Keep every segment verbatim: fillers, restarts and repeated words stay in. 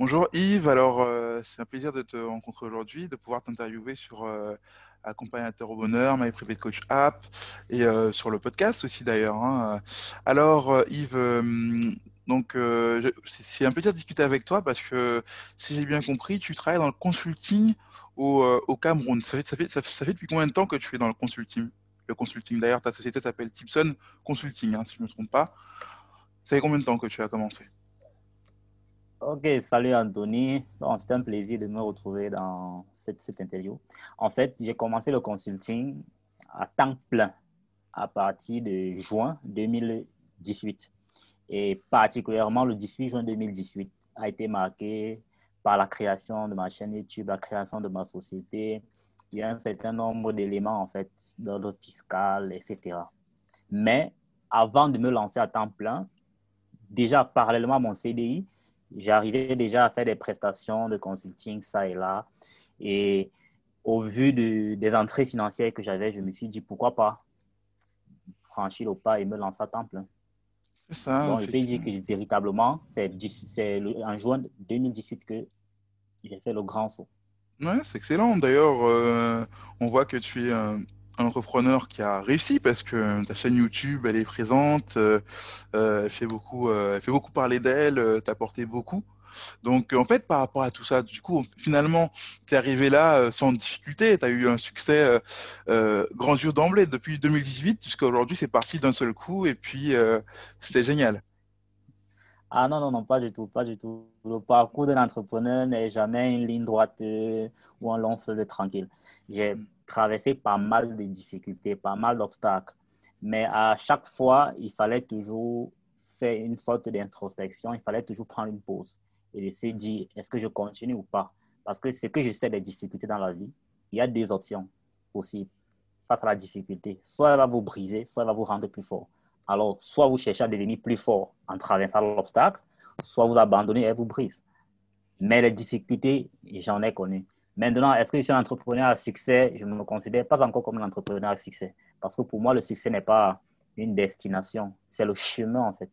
Bonjour Yves, alors euh, c'est un plaisir de te rencontrer aujourd'hui, de pouvoir t'interviewer sur euh, Accompagnateur au Bonheur, My Private Coach App et euh, sur le podcast aussi d'ailleurs. Hein. Alors euh, Yves, euh, donc euh, je, c'est, c'est un plaisir de discuter avec toi parce que si j'ai bien compris, tu travailles dans le consulting au, euh, au Cameroun. Ça fait, ça, fait, ça, fait, ça fait depuis combien de temps que tu es dans le consulting ? Le consulting d'ailleurs, ta société s'appelle Tipsong Consulting, hein, si je ne me trompe pas. Ça fait combien de temps que tu as commencé ? Ok, salut Anthony. Bon, c'est un plaisir de me retrouver dans cette, cette interview. En fait, j'ai commencé le consulting à temps plein à partir de juin deux mille dix-huit. Et particulièrement le dix-huit juin deux mille dix-huit a été marqué par la création de ma chaîne YouTube, la création de ma société. Il y a un certain nombre d'éléments en fait, d'ordre fiscal, et cetera. Mais avant de me lancer à temps plein, déjà parallèlement à mon C D I, j'arrivais déjà à faire des prestations de consulting, ça et là. Et au vu de, des entrées financières que j'avais, je me suis dit, pourquoi pas franchir le pas et me lancer à temps plein. C'est ça. Donc, je peux dire que véritablement, c'est, c'est le, en juin deux mille dix-huit que j'ai fait le grand saut. Ouais, c'est excellent. D'ailleurs, euh, on voit que tu es un, un entrepreneur qui a réussi parce que ta chaîne YouTube, elle est présente, euh, elle, fait beaucoup, euh, elle fait beaucoup parler d'elle, euh, t'as apporté beaucoup. Donc, en fait, par rapport à tout ça, du coup, finalement, t'es arrivé là euh, sans difficulté, t'as eu un succès euh, euh, grandiose d'emblée. Depuis deux mille dix-huit jusqu'à aujourd'hui, c'est parti d'un seul coup et puis euh, c'était génial. Ah non, non, non, pas du tout, pas du tout. Le parcours d'un entrepreneur n'est jamais une ligne droite euh, ou un long fleuve tranquille. J'ai traversé pas mal de difficultés, pas mal d'obstacles. Mais à chaque fois, il fallait toujours faire une sorte d'introspection, il fallait toujours prendre une pause et se dire, est-ce que je continue ou pas ? Parce que ce que je sais des difficultés dans la vie, il y a deux options possibles face à la difficulté. Soit elle va vous briser, soit elle va vous rendre plus fort. Alors, soit vous cherchez à devenir plus fort en traversant l'obstacle, soit vous abandonnez et elle vous brise. Mais les difficultés, j'en ai connu. Maintenant, est-ce que je suis un entrepreneur à succès ? Je ne me considère pas encore comme un entrepreneur à succès. Parce que pour moi, le succès n'est pas une destination, c'est le chemin en fait.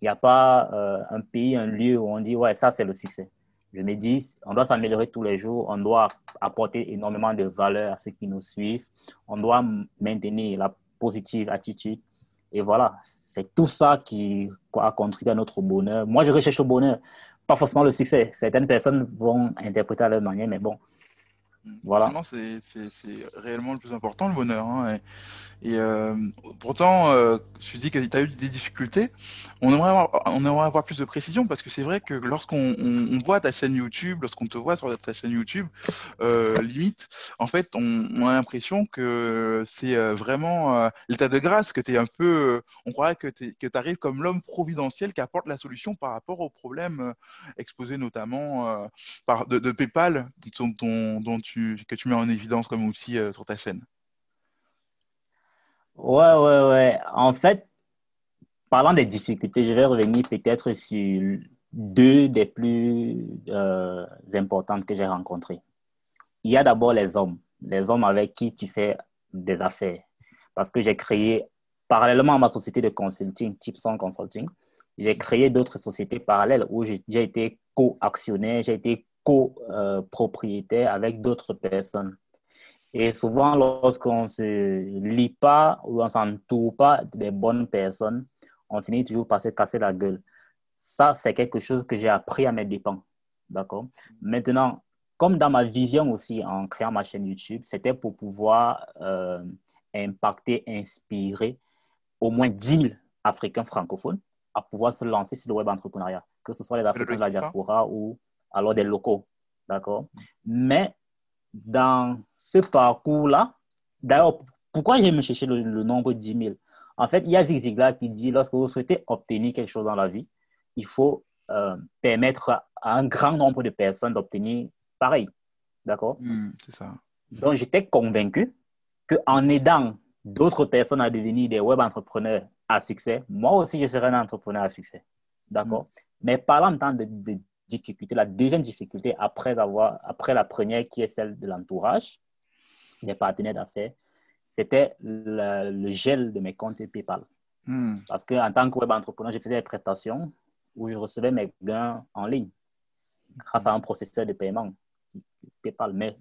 Il n'y a pas euh, un pays, un lieu où on dit « ouais, ça c'est le succès ». Je me dis, on doit s'améliorer tous les jours, on doit apporter énormément de valeur à ceux qui nous suivent, on doit maintenir la positive attitude. Et voilà, c'est tout ça qui a contribué à notre bonheur. Moi, je recherche le bonheur, pas forcément le succès. Certaines personnes vont interpréter à leur manière, mais bon, voilà. C'est, c'est, c'est réellement le plus important, le bonheur. Hein. Et, et euh, pourtant, euh, tu dis que tu as eu des difficultés. On aimerait, avoir, on aimerait avoir plus de précision parce que c'est vrai que lorsqu'on on, on voit ta chaîne YouTube, lorsqu'on te voit sur ta chaîne YouTube, euh, limite, en fait, on, on a l'impression que c'est vraiment euh, l'état de grâce, que tu es un peu. On croirait que tu que tu arrives comme l'homme providentiel qui apporte la solution par rapport aux problèmes exposés notamment euh, par, de, de PayPal, dont, dont, dont tu, que tu mets en évidence comme outil euh, sur ta chaîne. Ouais, ouais, ouais. En fait, parlant des difficultés, je vais revenir peut-être sur deux des plus euh, importantes que j'ai rencontrées. Il y a d'abord les hommes, les hommes avec qui tu fais des affaires. Parce que j'ai créé, parallèlement à ma société de consulting, Tipsong Consulting, j'ai créé d'autres sociétés parallèles où j'ai, j'ai été co-actionnaire, j'ai été co-propriétaire avec d'autres personnes. Et souvent, lorsqu'on ne se lie pas ou on ne s'entoure pas des bonnes personnes, on finit toujours par se casser la gueule. Ça, c'est quelque chose que j'ai appris à mes dépens. D'accord? Maintenant, comme dans ma vision aussi en créant ma chaîne YouTube, c'était pour pouvoir euh, impacter, inspirer au moins dix mille Africains francophones à pouvoir se lancer sur le web entrepreneuriat, que ce soit les Africains de la diaspora ou alors des locaux. D'accord? Mais dans ce parcours-là, d'ailleurs, pourquoi j'ai me cherché le, le nombre dix mille? En fait, il y a Zig Ziglar qui dit, lorsque vous souhaitez obtenir quelque chose dans la vie, il faut euh, permettre à un grand nombre de personnes d'obtenir pareil. D'accord? Mmh, c'est ça. Donc, j'étais convaincu qu'en aidant d'autres personnes à devenir des web entrepreneurs à succès, moi aussi, je serais un entrepreneur à succès. D'accord? Mmh. Mais parlant de temps de, de difficulté, la deuxième difficulté après, avoir, après la première qui est celle de l'entourage, des partenaires d'affaires, c'était le, le gel de mes comptes PayPal. Mmh. Parce qu'en tant que web entrepreneur, je faisais des prestations où je recevais mes gains en ligne grâce à un processeur de paiement, PayPal. Mais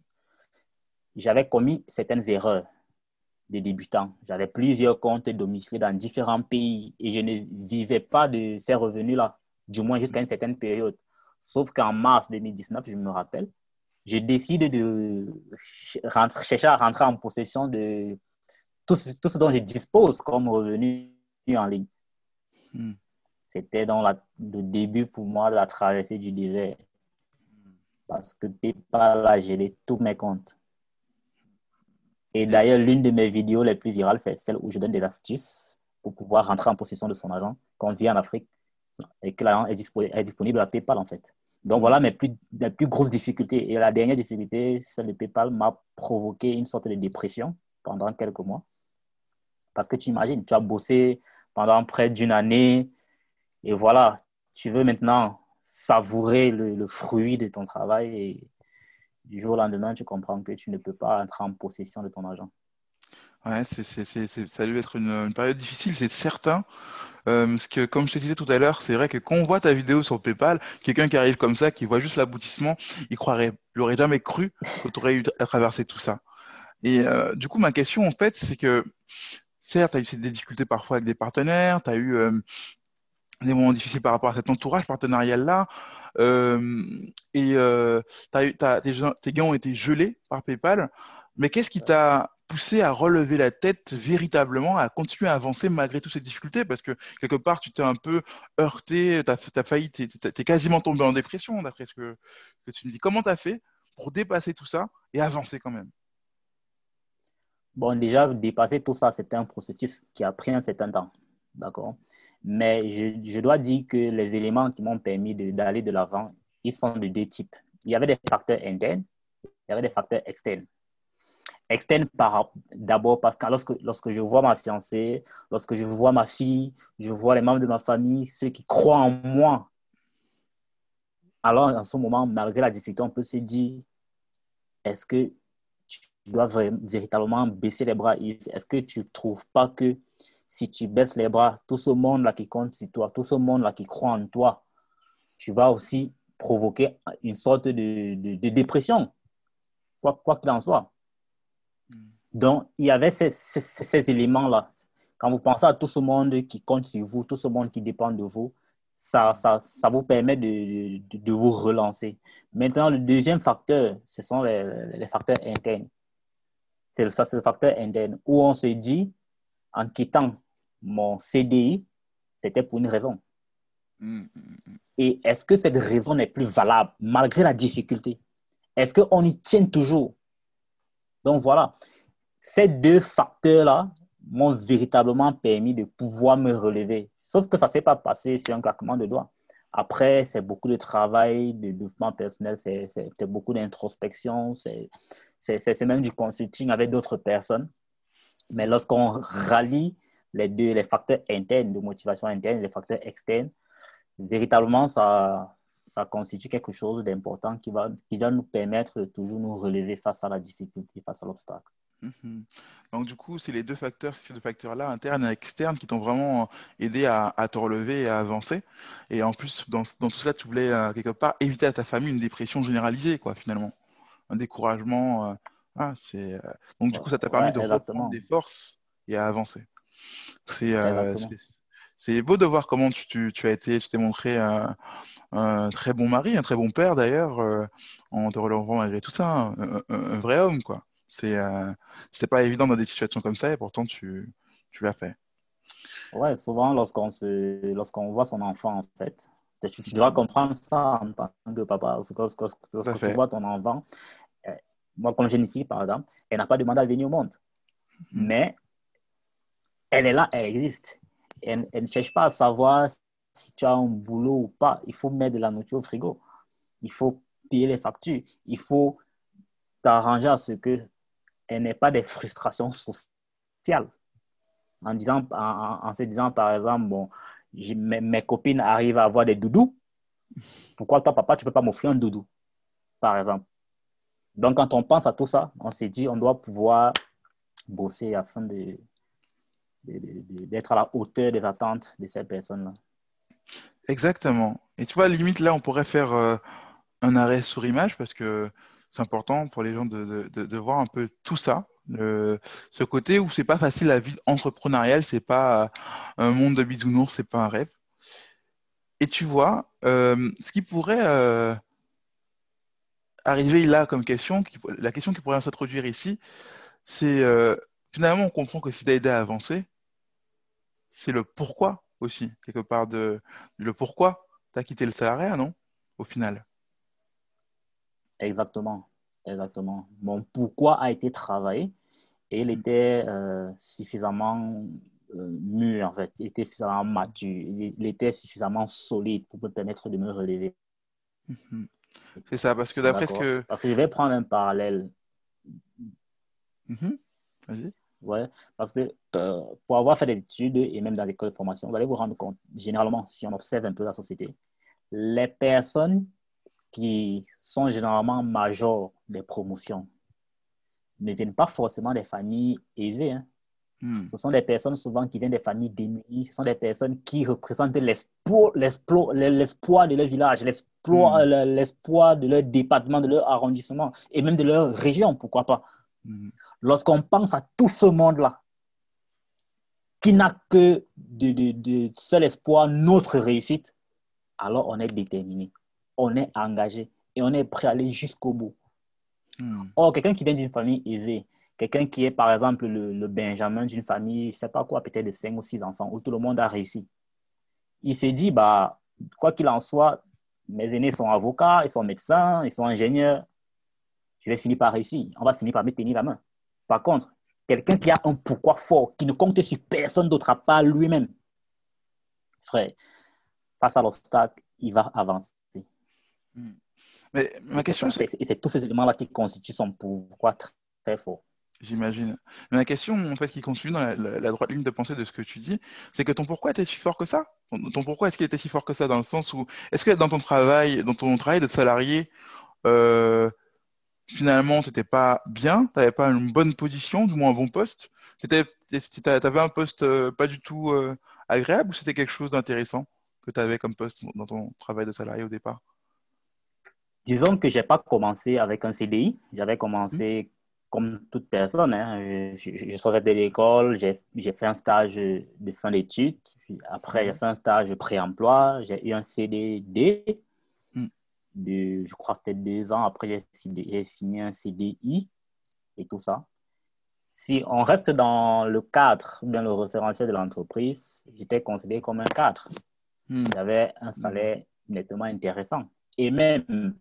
j'avais commis certaines erreurs de débutant. J'avais plusieurs comptes domiciliés dans différents pays et je ne vivais pas de ces revenus-là, du moins jusqu'à une certaine période. Sauf qu'en mars deux mille dix-neuf, je me rappelle, je décide de rentrer, chercher à rentrer en possession de tout ce, tout ce dont je dispose comme revenu en ligne. Hmm. C'était dans la, le début pour moi de la traversée du désert. Parce que PayPal a gelé tous mes comptes. Et d'ailleurs, l'une de mes vidéos les plus virales, c'est celle où je donne des astuces pour pouvoir rentrer en possession de son argent quand on vit en Afrique et que l'argent est, dispo- est disponible à PayPal en fait. Donc voilà mes plus, mes plus grosses difficultés. Et la dernière difficulté, celle de PayPal, m'a provoqué une sorte de dépression pendant quelques mois. Parce que tu imagines, tu as bossé pendant près d'une année. Et voilà, tu veux maintenant savourer le, le fruit de ton travail et du jour au lendemain, tu comprends que tu ne peux pas entrer en possession de ton argent. Ouais, c'est, c'est, c'est, ça a dû être une, une période difficile, c'est certain. Euh, parce que comme je te disais tout à l'heure, c'est vrai que quand on voit ta vidéo sur PayPal, quelqu'un qui arrive comme ça, qui voit juste l'aboutissement, il croirait, il n'aurait jamais cru que tu aurais eu à traverser tout ça. Et euh, du coup, ma question en fait, c'est que certes, tu as eu des difficultés parfois avec des partenaires, tu as eu... Euh, des moments difficiles par rapport à cet entourage partenarial-là. Euh, et euh, t'as, t'as, tes, tes gains ont été gelés par PayPal. Mais qu'est-ce qui t'a poussé à relever la tête véritablement, à continuer à avancer malgré toutes ces difficultés? Parce que quelque part, tu t'es un peu heurté, t'as, t'as failli, t'es, t'es quasiment tombé en dépression d'après ce que, que tu me dis. Comment t'as fait pour dépasser tout ça et avancer quand même? Bon, déjà, dépasser tout ça, c'était un processus qui a pris un certain temps. D'accord. Mais je, je dois dire que les éléments qui m'ont permis de, d'aller de l'avant, ils sont de deux types. Il y avait des facteurs internes, il y avait des facteurs externes. Externes par, d'abord parce que lorsque, lorsque je vois ma fiancée, lorsque je vois ma fille, je vois les membres de ma famille, ceux qui croient en moi. Alors, en ce moment, malgré la difficulté, on peut se dire, est-ce que tu dois véritablement baisser les bras, Yves? Est-ce que tu ne trouves pas que si tu baisses les bras, tout ce monde-là qui compte sur toi, tout ce monde-là qui croit en toi, tu vas aussi provoquer une sorte de, de, de dépression, quoi, quoi qu'il en soit. Donc, il y avait ces, ces, ces éléments-là. Quand vous pensez à tout ce monde qui compte sur vous, tout ce monde qui dépend de vous, ça, ça, ça vous permet de, de, de vous relancer. Maintenant, le deuxième facteur, ce sont les, les facteurs internes. C'est le, c'est le facteur interne où on se dit, en quittant mon C D I, c'était pour une raison. Mmh, mmh. Et est-ce que cette raison n'est plus valable malgré la difficulté? Est-ce qu'on y tient toujours? Donc voilà, ces deux facteurs-là m'ont véritablement permis de pouvoir me relever. Sauf que ça ne s'est pas passé sur un claquement de doigts. Après, c'est beaucoup de travail, de développement personnel, c'est, c'est, c'est beaucoup d'introspection, c'est, c'est, c'est même du consulting avec d'autres personnes. Mais lorsqu'on rallie les deux, les facteurs internes de motivation interne et les facteurs externes, véritablement, ça, ça constitue quelque chose d'important qui va, qui va nous permettre de toujours nous relever face à la difficulté, face à l'obstacle. Mmh. Donc, du coup, c'est les deux facteurs, ces deux facteurs-là, internes et externes, qui t'ont vraiment aidé à, à te relever et à avancer. Et en plus, dans, dans tout cela, tu voulais, euh, quelque part, éviter à ta famille une dépression généralisée, quoi, finalement. Un découragement... Euh... Ah, c'est... Donc, du coup, ça t'a permis ouais, de reprendre des forces et à avancer. C'est, euh, c'est, c'est beau de voir comment tu, tu, tu as été, tu t'es montré un, un très bon mari, un très bon père d'ailleurs, euh, en te relevant malgré tout ça, un, un vrai homme, quoi. C'est, euh, c'est pas évident dans des situations comme ça et pourtant tu, tu l'as fait. Ouais, souvent lorsqu'on, se, lorsqu'on voit son enfant en fait, tu, tu dois comprendre ça en tant que papa. Lorsque, lorsque, lorsque tu vois ton enfant, euh, moi comme j'ai une fille par exemple, elle n'a pas demandé à venir au monde, mmh. mais elle est là, elle existe. Elle, elle ne cherche pas à savoir si tu as un boulot ou pas. Il faut mettre de la nourriture au frigo. Il faut payer les factures. Il faut t'arranger à ce qu'elle n'ait pas des frustrations sociales. En, disant, en, en se disant, par exemple, bon, j'ai, mes, mes copines arrivent à avoir des doudous. Pourquoi toi, papa, tu ne peux pas m'offrir un doudou, par exemple? Donc, quand on pense à tout ça, on s'est dit, on doit pouvoir bosser afin de... d'être à la hauteur des attentes de ces personnes-là. Exactement. Et tu vois, limite, là, on pourrait faire euh, un arrêt sur image parce que c'est important pour les gens de, de, de voir un peu tout ça. Le, ce côté où c'est pas facile, la vie entrepreneuriale, c'est pas un monde de bisounours, c'est pas un rêve. Et tu vois, euh, ce qui pourrait euh, arriver là comme question, qui, la question qui pourrait s'introduire ici, c'est euh, finalement, on comprend que ce qui t'a aidé à avancer, c'est le pourquoi aussi, quelque part, de le pourquoi tu as quitté le salariat, non? Au final. Exactement. Exactement. Mon pourquoi a été travaillé et il était euh, suffisamment euh, mûr, en fait. Il était suffisamment mature. Il était suffisamment solide pour me permettre de me relever. Mm-hmm. C'est ça, parce que d'après D'accord. ce que… Parce que je vais prendre un parallèle. Mm-hmm. Vas-y. Ouais, parce que euh, pour avoir fait des études et même dans l'école de formation, vous allez vous rendre compte, généralement, si on observe un peu la société, les personnes qui sont généralement majors des promotions ne viennent pas forcément des familles aisées. Hein. Mm. Ce sont des personnes souvent qui viennent des familles démunies, ce sont des personnes qui représentent l'espoir, l'espoir, l'espoir de leur village, l'espoir, mm. l'espoir de leur département, de leur arrondissement et même de leur région, pourquoi pas. Lorsqu'on pense à tout ce monde-là, qui n'a que de, de, de seul espoir notre réussite, alors on est déterminé, on est engagé et on est prêt à aller jusqu'au bout. Mm. Or, quelqu'un qui vient d'une famille aisée, quelqu'un qui est par exemple le, le Benjamin d'une famille, je ne sais pas quoi, peut-être de cinq ou six enfants, où tout le monde a réussi, il se dit, bah, quoi qu'il en soit, mes aînés sont avocats, ils sont médecins, ils sont ingénieurs. Je vais finir par réussir. On va finir par me tenir la main. Par contre, quelqu'un qui a un pourquoi fort, qui ne compte sur personne d'autre à part lui-même, frère, face à l'obstacle, il va avancer. Mais ma question, c'est... Et c'est tous ces éléments-là qui constituent son pourquoi très, très fort. J'imagine. Mais la question, en fait, qui continue dans la, la, la droite ligne de pensée de ce que tu dis, c'est que ton pourquoi était si fort que ça ? Ton, ton pourquoi, est-ce qu'il était si fort que ça ? Dans le sens où, est-ce que dans ton travail, dans ton travail de salarié, euh, finalement, tu n'étais pas bien, tu n'avais pas une bonne position, du moins un bon poste. Tu avais un poste euh, pas du tout euh, agréable ou c'était quelque chose d'intéressant que tu avais comme poste dans ton travail de salarié au départ? Disons que je n'ai pas commencé avec un C D I. J'avais commencé mmh. comme toute personne. Hein. Je, je, je sortais de l'école, j'ai, j'ai fait un stage de fin d'études. Après, j'ai fait un stage pré-emploi. J'ai eu un C D D. De, je crois que c'était deux ans. Après, j'ai, j'ai signé un C D I et tout ça. Si on reste dans le cadre, dans le référentiel de l'entreprise, j'étais considéré comme un cadre. Mmh. J'avais un salaire mmh. nettement intéressant. Et même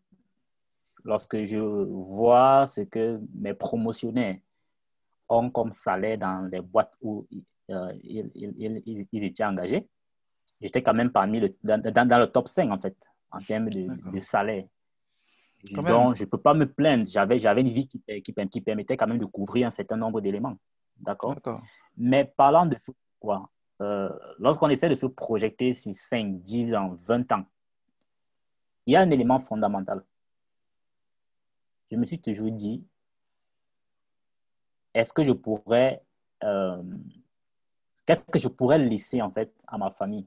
lorsque je vois ce que mes promotionnaires ont comme salaire dans les boîtes où euh, ils, ils, ils, ils étaient engagés, j'étais quand même parmi le, dans, dans, dans le top cinq, en fait. En termes de, de salaire. Quand Donc, même. Je ne peux pas me plaindre. J'avais, j'avais une vie qui, qui, qui permettait quand même de couvrir un certain nombre d'éléments. D'accord, D'accord. Mais parlant de ce quoi, euh, lorsqu'on essaie de se projeter sur cinq, dix ans, vingt ans, il y a un élément fondamental. Je me suis toujours dit, est-ce que je pourrais... Euh, qu'est-ce que je pourrais laisser, en fait, à ma famille ?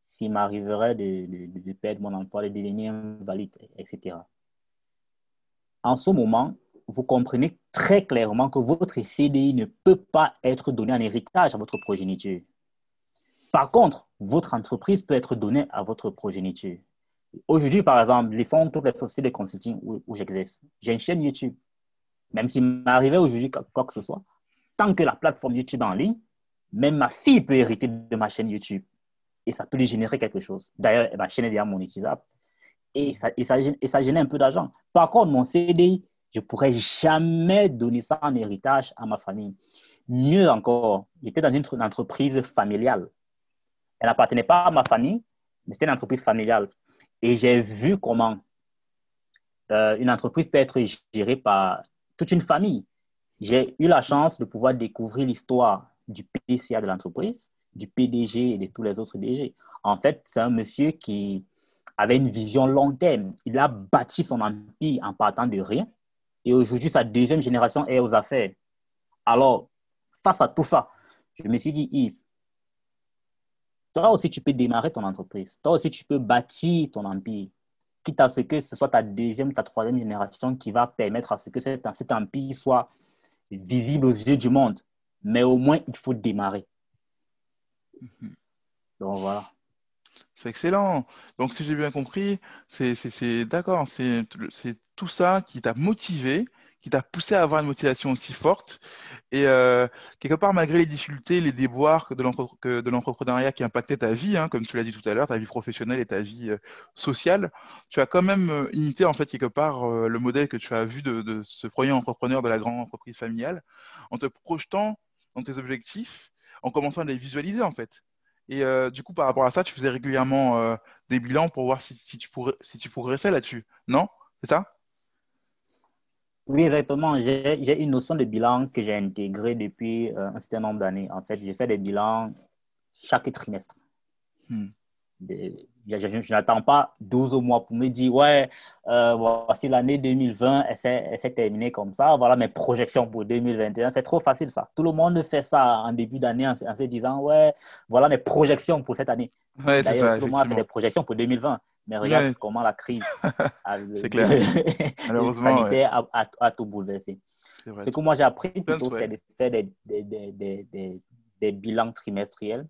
S'il m'arriverait de, de, de perdre mon emploi, de devenir invalide, et cetera. En ce moment, vous comprenez très clairement que votre C D I ne peut pas être donné en héritage à votre progéniture. Par contre, votre entreprise peut être donnée à votre progéniture. Aujourd'hui, par exemple, laissons toutes les sociétés de consulting où, où j'exerce. J'ai une chaîne YouTube. Même s'il m'arrivait aujourd'hui quoi que ce soit, tant que la plateforme YouTube est en ligne, même ma fille peut hériter de ma chaîne YouTube. Et ça peut lui générer quelque chose. D'ailleurs, ma chaîne est déjà monétisable. Et ça, et, ça, et ça génère un peu d'argent. Par contre, mon C D I, je ne pourrais jamais donner ça en héritage à ma famille. Mieux encore, j'étais dans une entreprise familiale. Elle n'appartenait pas à ma famille, mais c'était une entreprise familiale. Et j'ai vu comment euh, une entreprise peut être gérée par toute une famille. J'ai eu la chance de pouvoir découvrir l'histoire du P C A de l'entreprise, du P D G et de tous les autres D G. En fait, c'est un monsieur qui avait une vision long terme. Il a bâti son empire en partant de rien. Et aujourd'hui, sa deuxième génération est aux affaires. Alors, face à tout ça, je me suis dit, Yves, toi aussi, tu peux démarrer ton entreprise. Toi aussi, tu peux bâtir ton empire. Quitte à ce que ce soit ta deuxième, ta troisième génération qui va permettre à ce que cet, cet empire soit visible aux yeux du monde. Mais au moins, il faut démarrer. Mm-hmm. Donc, voilà. C'est excellent. Donc, si j'ai bien compris, c'est, c'est, c'est d'accord. C'est, c'est tout ça qui t'a motivé, qui t'a poussé à avoir une motivation aussi forte. Et euh, quelque part, malgré les difficultés, les déboires de, l'entre- que de l'entrepreneuriat qui impactaient ta vie, hein, comme tu l'as dit tout à l'heure, ta vie professionnelle et ta vie euh, sociale, tu as quand même imité, en fait, quelque part, euh, le modèle que tu as vu de, de ce premier entrepreneur de la grande entreprise familiale, en te projetant dans tes objectifs, en commençant à les visualiser, en fait. Et euh, du coup, par rapport à ça, tu faisais régulièrement euh, des bilans pour voir si, si, tu, pourrais, si tu progressais là-dessus. Non? C'est ça? Oui, exactement. J'ai, j'ai une notion de bilan que j'ai intégrée depuis euh, un certain nombre d'années. En fait, j'ai fait des bilans chaque trimestre. Hmm. De, je, je, je n'attends pas douze mois pour me dire « Ouais, euh, voici l'année deux mille vingt, elle s'est, elle s'est terminée comme ça. Voilà mes projections pour deux mille vingt et un. » C'est trop facile, ça. Tout le monde fait ça en début d'année en, en se disant « Ouais, voilà mes projections pour cette année. Ouais, » D'ailleurs, ça, tout le monde a fait des projections pour deux mille vingt. Mais regarde ouais. comment la crise c'est clair. Malheureusement, sanitaire ouais. a, a, a tout bouleversé. C'est vrai, Ce que tout. moi j'ai appris plutôt, c'est de faire des, des, des, des, des, des bilans trimestriels.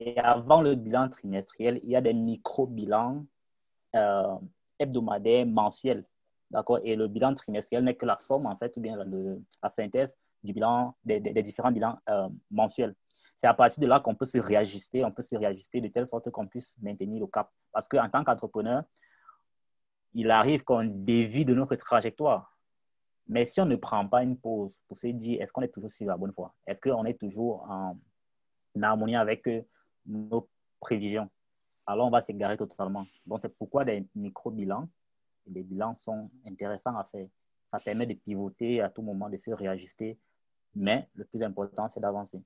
Et avant le bilan trimestriel, il y a des micro-bilans euh, hebdomadaires, mensuels. D'accord? Et le bilan trimestriel n'est que la somme, en fait, ou bien le, la synthèse du bilan, des, des, des différents bilans euh, mensuels. C'est à partir de là qu'on peut se réajuster, on peut se réajuster de telle sorte qu'on puisse maintenir le cap. Parce qu'en tant qu'entrepreneur, il arrive qu'on dévie de notre trajectoire. Mais si on ne prend pas une pause pour se dire, est-ce qu'on est toujours sur la bonne voie? Est-ce qu'on est toujours en harmonie avec nos prévisions? Alors, on va s'égarer totalement. Donc, c'est pourquoi des micro-bilans, les bilans sont intéressants à faire. Ça permet de pivoter à tout moment, de se réajuster. Mais le plus important, c'est d'avancer.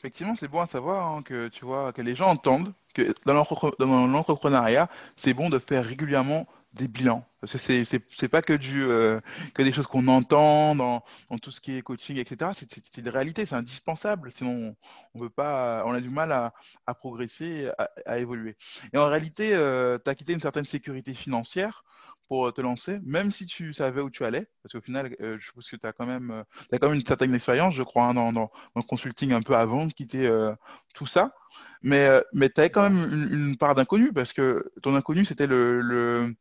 Effectivement, c'est bon à savoir hein, que tu vois que les gens entendent que dans, l'entre- dans l'entrepreneuriat, c'est bon de faire régulièrement des bilans. Parce que c'est, c'est, c'est pas que du euh, que des choses qu'on entend dans, dans tout ce qui est coaching, et cetera. C'est, c'est, c'est une réalité, c'est indispensable. Sinon, on peut pas, on a du mal à, à progresser, à, à évoluer. Et en réalité, euh, tu as quitté une certaine sécurité financière pour te lancer, même si tu savais où tu allais, parce qu'au final, euh, je pense que tu as quand même euh, tu as quand même une certaine expérience, je crois, hein, dans, dans, dans le consulting un peu avant de quitter euh, tout ça. Mais, euh, mais tu avais quand même une, une part d'inconnu, parce que ton inconnu, c'était le, le,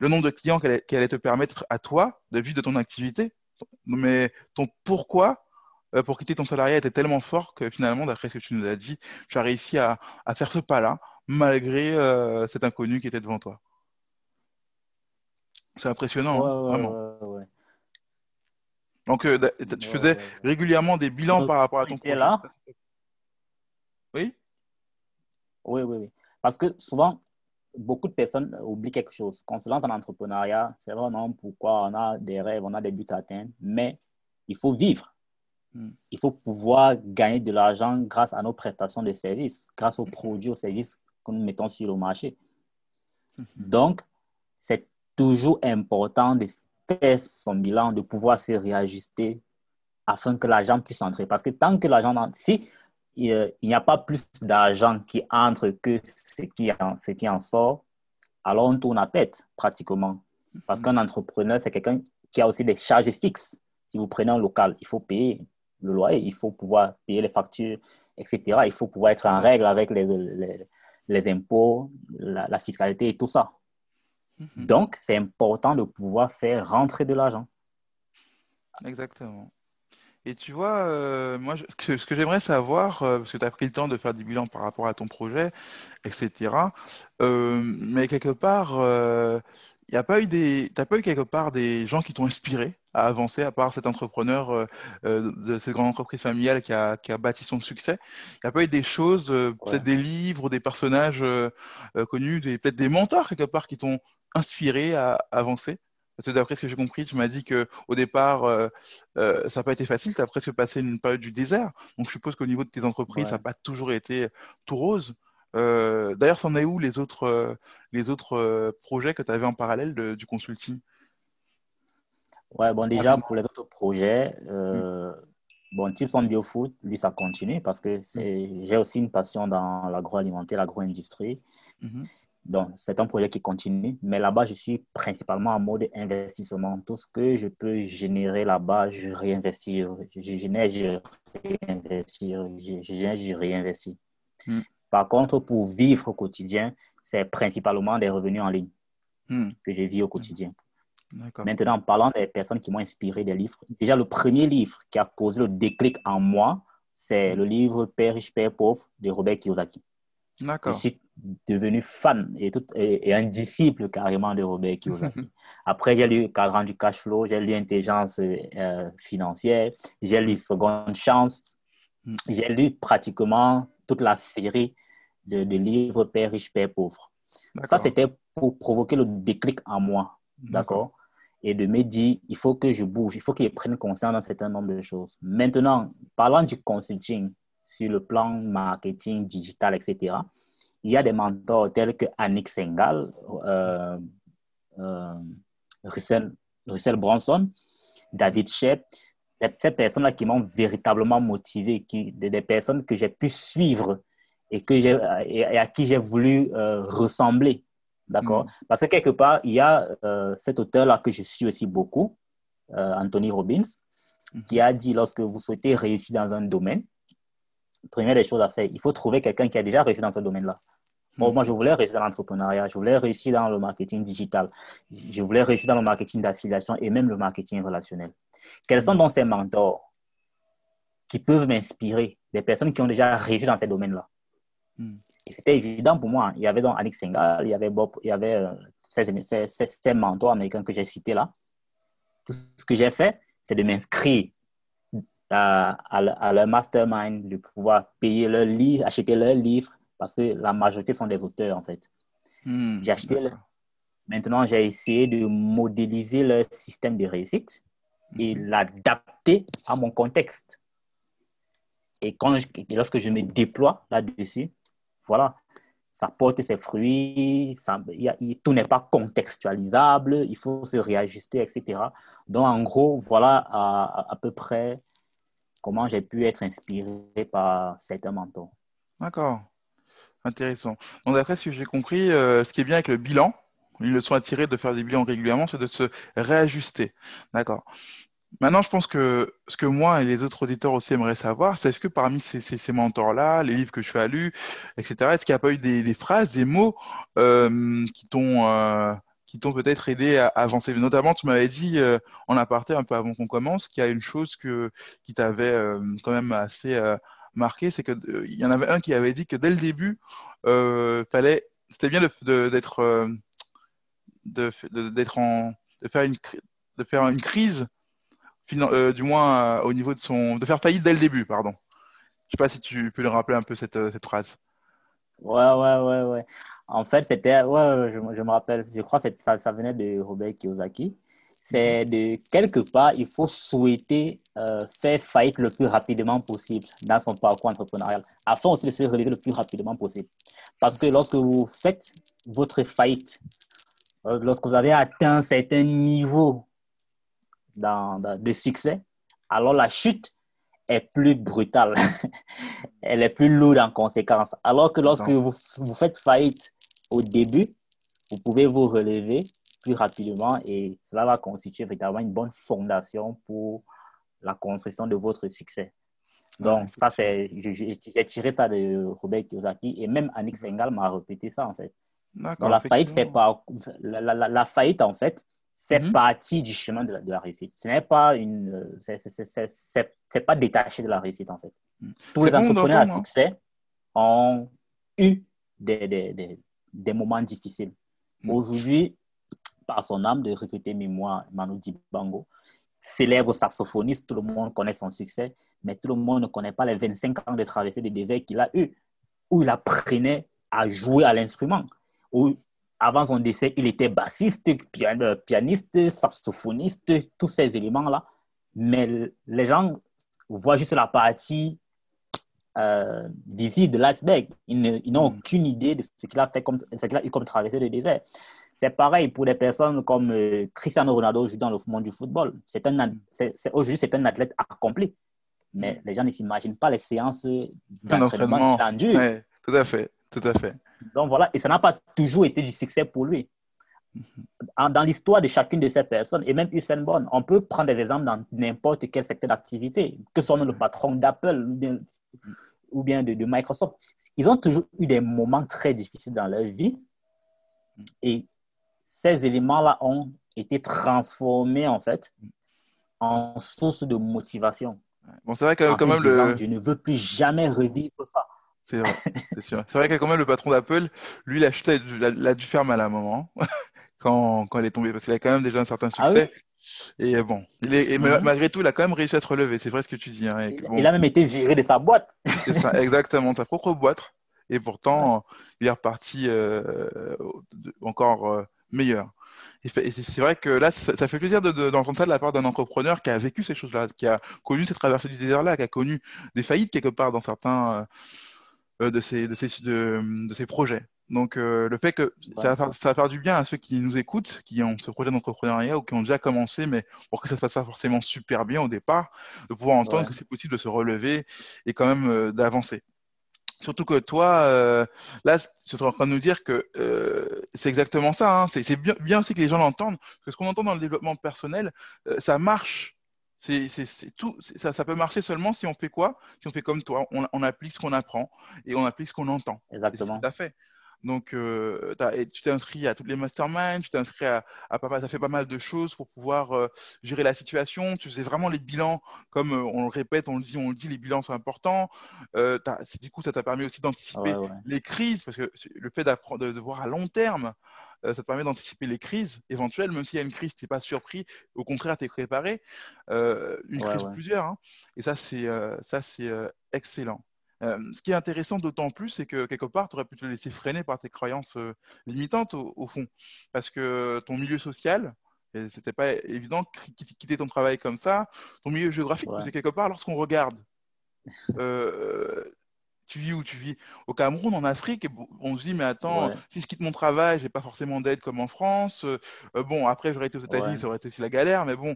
le nombre de clients qui allait, qui allait te permettre à toi de vivre de ton activité. Mais ton pourquoi euh, pour quitter ton salariat était tellement fort que finalement, d'après ce que tu nous as dit, tu as réussi à, à faire ce pas-là, malgré euh, cet inconnu qui était devant toi. C'est impressionnant, ouais, ouais, vraiment. Ouais, ouais. Donc, euh, tu faisais ouais, ouais, ouais. régulièrement des bilans Donc, par rapport à ton projet. Là. Oui, oui, oui, oui. Parce que souvent, beaucoup de personnes oublient quelque chose. Quand on se lance en entrepreneuriat, c'est vrai, non, pourquoi on a des rêves, on a des buts à atteindre, mais il faut vivre. Il faut pouvoir gagner de l'argent grâce à nos prestations de services, grâce aux produits, aux services que nous mettons sur le marché. Donc, c'est toujours important de faire son bilan, de pouvoir se réajuster afin que l'argent puisse entrer. Parce que tant que l'argent entre, si euh, il n'y a pas plus d'argent qui entre que ce qui en, ce qui en sort, alors on tourne à perte pratiquement. Parce qu'un entrepreneur, c'est quelqu'un qui a aussi des charges fixes. Si vous prenez un local, il faut payer le loyer, il faut pouvoir payer les factures, et cetera. Il faut pouvoir être en règle avec les, les, les impôts, la, la fiscalité et tout ça. Mm-hmm. Donc, c'est important de pouvoir faire rentrer de l'argent. Exactement. Et tu vois, euh, moi, je, ce, ce que j'aimerais savoir, euh, parce que tu as pris le temps de faire des bilans par rapport à ton projet, et cetera. Euh, mais quelque part, euh, y a pas eu des, t'as pas eu quelque part des gens qui t'ont inspiré à avancer, à part cet entrepreneur euh, euh, de cette grande entreprise familiale qui a, qui a bâti son succès. Il n'y a pas eu des choses, euh, peut-être ouais. des livres, des personnages euh, euh, connus, des, peut-être des mentors quelque part qui t'ont inspiré à, à avancer. Parce que d'après ce que j'ai compris, tu m'as dit qu'au départ, euh, euh, ça n'a pas été facile, tu as presque passé une période du désert. Donc, je suppose qu'au niveau de tes entreprises, ouais. ça n'a pas toujours été tout rose. Euh, d'ailleurs, c'en est où les autres, euh, les autres euh, projets que tu avais en parallèle de, du consulting? Ouais, bon, déjà, pour les autres projets, euh, mmh. bon, Tipsong Biofood, lui, ça continue parce que c'est, mmh. j'ai aussi une passion dans l'agroalimentaire, l'agro-industrie. Mmh. Donc, c'est un projet qui continue, mais là-bas, je suis principalement en mode investissement. Tout ce que je peux générer là-bas, je réinvestis. Je, je génère, je réinvestis. Je, je génère, je réinvestis. Mm. Par contre, pour vivre au quotidien, c'est principalement des revenus en ligne mm. que je vis au quotidien. D'accord. Maintenant, en parlant des personnes qui m'ont inspiré des livres, déjà, le premier livre qui a causé le déclic en moi, c'est le livre « Père riche père pauvre » de Robert Kiyosaki. D'accord. Je suis devenu fan et, tout, et, et un disciple carrément de Robert Kiyosaki. Après, j'ai lu Cadran du cash flow, j'ai lu Intelligence euh, financière, j'ai lu Seconde chance, j'ai lu pratiquement toute la série de, de livres Père riche père pauvre. D'accord. Ça, c'était pour provoquer le déclic en moi, d'accord, d'accord, et de me dire il faut que je bouge, il faut que je prenne conscience d'un certain nombre de choses. Maintenant, parlant du consulting, sur le plan marketing, digital, et cetera. Il y a des mentors tels que Annick Singal, euh, euh, Russell, Russell Brunson, David Shepp, ces personnes-là qui m'ont véritablement motivé, qui, des, des personnes que j'ai pu suivre et, que j'ai, et à qui j'ai voulu euh, ressembler. D'accord ? Mm. Parce que quelque part, il y a euh, cet auteur-là que je suis aussi beaucoup, euh, Anthony Robbins, mm. qui a dit lorsque vous souhaitez réussir dans un domaine, première des choses à faire, il faut trouver quelqu'un qui a déjà réussi dans ce domaine-là. Moi, mmh. moi je voulais réussir dans l'entrepreneuriat, je voulais réussir dans le marketing digital, je voulais réussir dans le marketing d'affiliation et même le marketing relationnel. Quels sont donc ces mentors qui peuvent m'inspirer, des personnes qui ont déjà réussi dans ces domaines-là? Mmh. Et c'était évident pour moi. Il y avait donc Annick Singal, il y avait Bob, il y avait euh, ces, ces, ces, ces mentors américains que j'ai cités là. Tout ce que j'ai fait, c'est de m'inscrire À, à, à leur mastermind, de pouvoir payer leur livre, acheter leurs livres, parce que la majorité sont des auteurs, en fait. Mmh, j'ai acheté le... Maintenant, j'ai essayé de modéliser leur système de réussite et mmh. l'adapter à mon contexte. Et, quand je, et lorsque je me déploie là-dessus, voilà, ça porte ses fruits, ça, y a, y, tout n'est pas contextualisable, il faut se réajuster, et cetera. Donc, en gros, voilà à, à, à peu près comment j'ai pu être inspiré par certains mentors. D'accord. Intéressant. Donc, d'après ce que j'ai compris, euh, ce qui est bien avec le bilan, une leçon à tirer de faire des bilans régulièrement, c'est de se réajuster. D'accord. Maintenant, je pense que ce que moi et les autres auditeurs aussi aimeraient savoir, c'est est-ce que parmi ces, ces, ces mentors-là, les livres que tu as lus, et cetera, est-ce qu'il n'y a pas eu des, des phrases, des mots euh, qui t'ont... Euh, qui t'ont peut-être aidé à avancer. Notamment, tu m'avais dit, euh, en aparté, un peu avant qu'on commence, qu'il y a une chose que, qui t'avait euh, quand même assez euh, marqué, c'est qu'il euh, y en avait un qui avait dit que dès le début, euh, fallait, c'était bien de, de, d'être, euh, de, de, d'être en, de, faire une, de faire une crise, euh, du moins euh, au niveau de son... de faire faillite dès le début, pardon. Je ne sais pas si tu peux nous rappeler un peu cette, cette phrase. Ouais, ouais, ouais, ouais. En fait, c'était, ouais, je, je me rappelle, je crois que ça, ça venait de Robert Kiyosaki. C'est de quelque part, il faut souhaiter euh, faire faillite le plus rapidement possible dans son parcours entrepreneurial, afin aussi de se relever le plus rapidement possible. Parce que lorsque vous faites votre faillite, lorsque vous avez atteint un certain niveau dans, dans, de succès, alors la chute est plus brutale, elle est plus lourde en conséquence. Alors que lorsque vous, vous faites faillite au début, vous pouvez vous relever plus rapidement et cela va constituer véritablement une bonne fondation pour la construction de votre succès. Donc, ça, c'est, je, je, j'ai tiré ça de Robert Kiyosaki et même Annick Singal m'a répété ça, en fait. D'accord, donc, la faillite, fait par, la, la, la, la faillite, en fait, c'est mm-hmm. partie du chemin de la, de la réussite. Ce n'est pas une... C'est, c'est, c'est, c'est, c'est, c'est pas détaché de la réussite, en fait. Tous c'est les bon, entrepreneurs à succès ont eu des, des, des, des moments difficiles. Mm-hmm. Aujourd'hui, par son âme de recruter mémoire, Manu Dibango, célèbre saxophoniste, tout le monde connaît son succès, mais tout le monde ne connaît pas les vingt-cinq ans de traversée du désert qu'il a eu, où il apprenait à jouer à l'instrument. Où, avant son décès, il était bassiste, pianiste, saxophoniste, tous ces éléments-là. Mais les gens voient juste la partie euh, visible de l'iceberg. Ils, ne, ils n'ont aucune idée de ce qu'il a fait comme, ce qu'il a eu comme traversée du désert. C'est pareil pour des personnes comme euh, Cristiano Ronaldo dans le monde du football. C'est un, c'est, c'est, aujourd'hui, c'est un athlète accompli. Mais les gens ne s'imaginent pas les séances d'entraînement qu'il endure. Ouais, tout à fait, tout à fait. Donc voilà, et ça n'a pas toujours été du succès pour lui. Dans l'histoire de chacune de ces personnes, et même Usain Bolt, on peut prendre des exemples dans n'importe quel secteur d'activité, que ce soit le patron d'Apple ou bien, ou bien de, de Microsoft. Ils ont toujours eu des moments très difficiles dans leur vie et ces éléments-là ont été transformés en fait en source de motivation. Bon, c'est vrai que, quand même, disant, le... je ne veux plus jamais revivre ça. C'est vrai, c'est sûr. C'est vrai que quand même le patron d'Apple, lui, il a, acheté, il a, il a dû faire mal à un moment quand, quand il est tombé, parce qu'il a quand même déjà un certain succès. Ah oui. Et bon, il est, et mm-hmm. malgré tout, il a quand même réussi à se relever. C'est vrai ce que tu dis. Hein, et que, bon, il a même été viré de sa boîte. C'est ça, exactement, de sa propre boîte. Et pourtant, ouais. il est reparti euh, encore euh, meilleur. Et c'est vrai que là, ça fait plaisir de, de, d'entendre ça de la part d'un entrepreneur qui a vécu ces choses-là, qui a connu cette traversée du désert-là, qui a connu des faillites quelque part dans certains... Euh, de ces, de ces, de, de ces projets. Donc, euh, le fait que ouais. ça, va faire, ça va faire du bien à ceux qui nous écoutent, qui ont ce projet d'entrepreneuriat ou qui ont déjà commencé, mais pour que ça ne se passe pas forcément super bien au départ, de pouvoir entendre ouais. que c'est possible de se relever et quand même euh, d'avancer. Surtout que toi, euh, là, tu es en train de nous dire que euh, c'est exactement ça. Hein. C'est, c'est bien, bien aussi que les gens l'entendent, parce que ce qu'on entend dans le développement personnel, euh, ça marche. C'est, c'est, c'est tout, c'est, ça, ça peut marcher seulement si on fait quoi ? Si on fait comme toi, on, on applique ce qu'on apprend et on applique ce qu'on entend. Exactement. Tout à fait. Donc, euh, et tu t'es inscrit à toutes les masterminds, tu t'es inscrit à, à pas mal, ça fait pas mal de choses pour pouvoir euh, gérer la situation. Tu faisais vraiment les bilans, comme euh, on le répète, on le dit, on le dit, les bilans sont importants. Euh, du coup, ça t'a permis aussi d'anticiper ouais, ouais. les crises, parce que le fait d'apprendre, de, de voir à long terme, euh, ça te permet d'anticiper les crises éventuelles, même s'il y a une crise, tu n'es pas surpris. Au contraire, tu es préparé. Euh, une ouais, crise ou ouais. plusieurs. Hein. Et ça, c'est, euh, ça, c'est euh, excellent. Euh, ce qui est intéressant d'autant plus, c'est que quelque part, tu aurais pu te laisser freiner par tes croyances euh, limitantes au, au fond. Parce que ton milieu social, et c'était pas évident de quitter ton travail comme ça, ton milieu géographique, ouais. parce que quelque part, lorsqu'on regarde, euh, tu vis où tu vis au Cameroun, en Afrique, et on se dit, mais attends, ouais. si je quitte mon travail, je n'ai pas forcément d'aide comme en France. Euh, bon, après, j'aurais été aux États-Unis, ouais. ça aurait été aussi la galère, mais bon,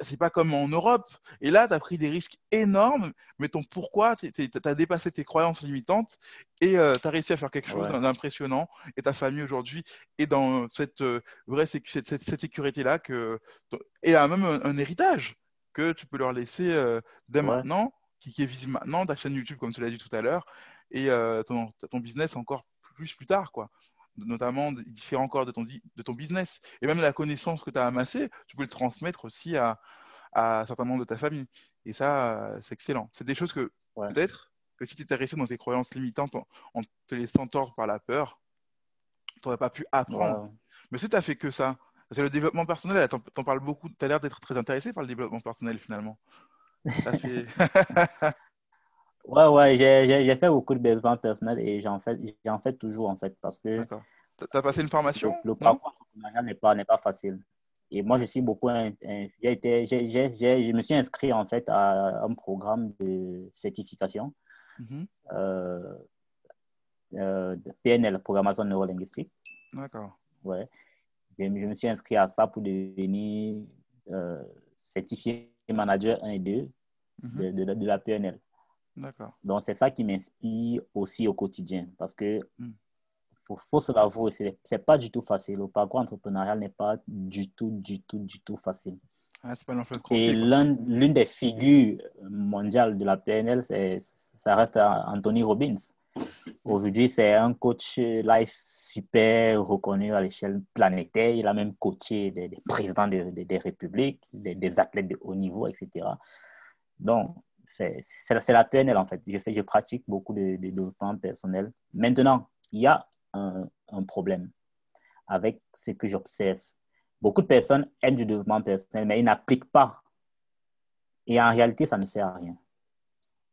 c'est pas comme en Europe. Et là, tu as pris des risques énormes, mais ton pourquoi, tu as dépassé tes croyances limitantes et euh, tu as réussi à faire quelque chose ouais. d'impressionnant. Et ta famille aujourd'hui est dans cette euh, vraie sécu- cette, cette, cette sécurité-là que, et a même un, un héritage que tu peux leur laisser euh, dès ouais. maintenant. Qui est visible maintenant, ta chaîne YouTube, comme tu l'as dit tout à l'heure, et euh, ton, ton business encore plus plus tard, quoi. Notamment différent encore de ton, de ton business. Et même la connaissance que tu as amassée, tu peux le transmettre aussi à, à certains membres de ta famille. Et ça, c'est excellent. C'est des choses que ouais. peut-être que si tu étais resté dans tes croyances limitantes en, en te laissant tordre par la peur, tu n'aurais pas pu apprendre. Ouais. Mais si tu n'as fait que ça, parce que le développement personnel, là, t'en, t'en parles beaucoup, tu as l'air d'être très intéressé par le développement personnel finalement. Fait... ouais, ouais, j'ai, j'ai, j'ai fait beaucoup de développement personnel et j'en fais, j'en fais toujours en fait parce que. D'accord. T'as passé une formation ? Le, le parcours entrepreneurial n'est pas, n'est pas facile. Et moi, je suis beaucoup. Un, un, j'ai été, j'ai, j'ai, j'ai, je me suis inscrit en fait à un programme de certification mm-hmm. euh, euh, de P N L, programmation neuro linguistique. D'accord. Ouais. Je, je me suis inscrit à ça pour devenir euh, certifié. Manager un et deux mm-hmm. de, de, de la P N L. D'accord. Donc, c'est ça qui m'inspire aussi au quotidien parce que mm. faut, faut se l'avouer, c'est, c'est pas du tout facile. Le parcours entrepreneurial n'est pas du tout, du tout, du tout facile. Ah, c'est pas l'enfant de conflit, et l'un, l'une des figures mondiales de la P N L, c'est, ça reste Anthony Robbins. Aujourd'hui, c'est un coach life super reconnu à l'échelle planétaire. Il a même coaché des, des présidents de, de, des républiques, des, des athlètes de haut niveau, et cetera. Donc, c'est, c'est, c'est la P N L en fait. Je, fais, je pratique beaucoup de, de développement personnel. Maintenant, il y a un, un problème avec ce que j'observe. Beaucoup de personnes aiment du développement personnel, mais ils n'appliquent pas. Et en réalité, ça ne sert à rien.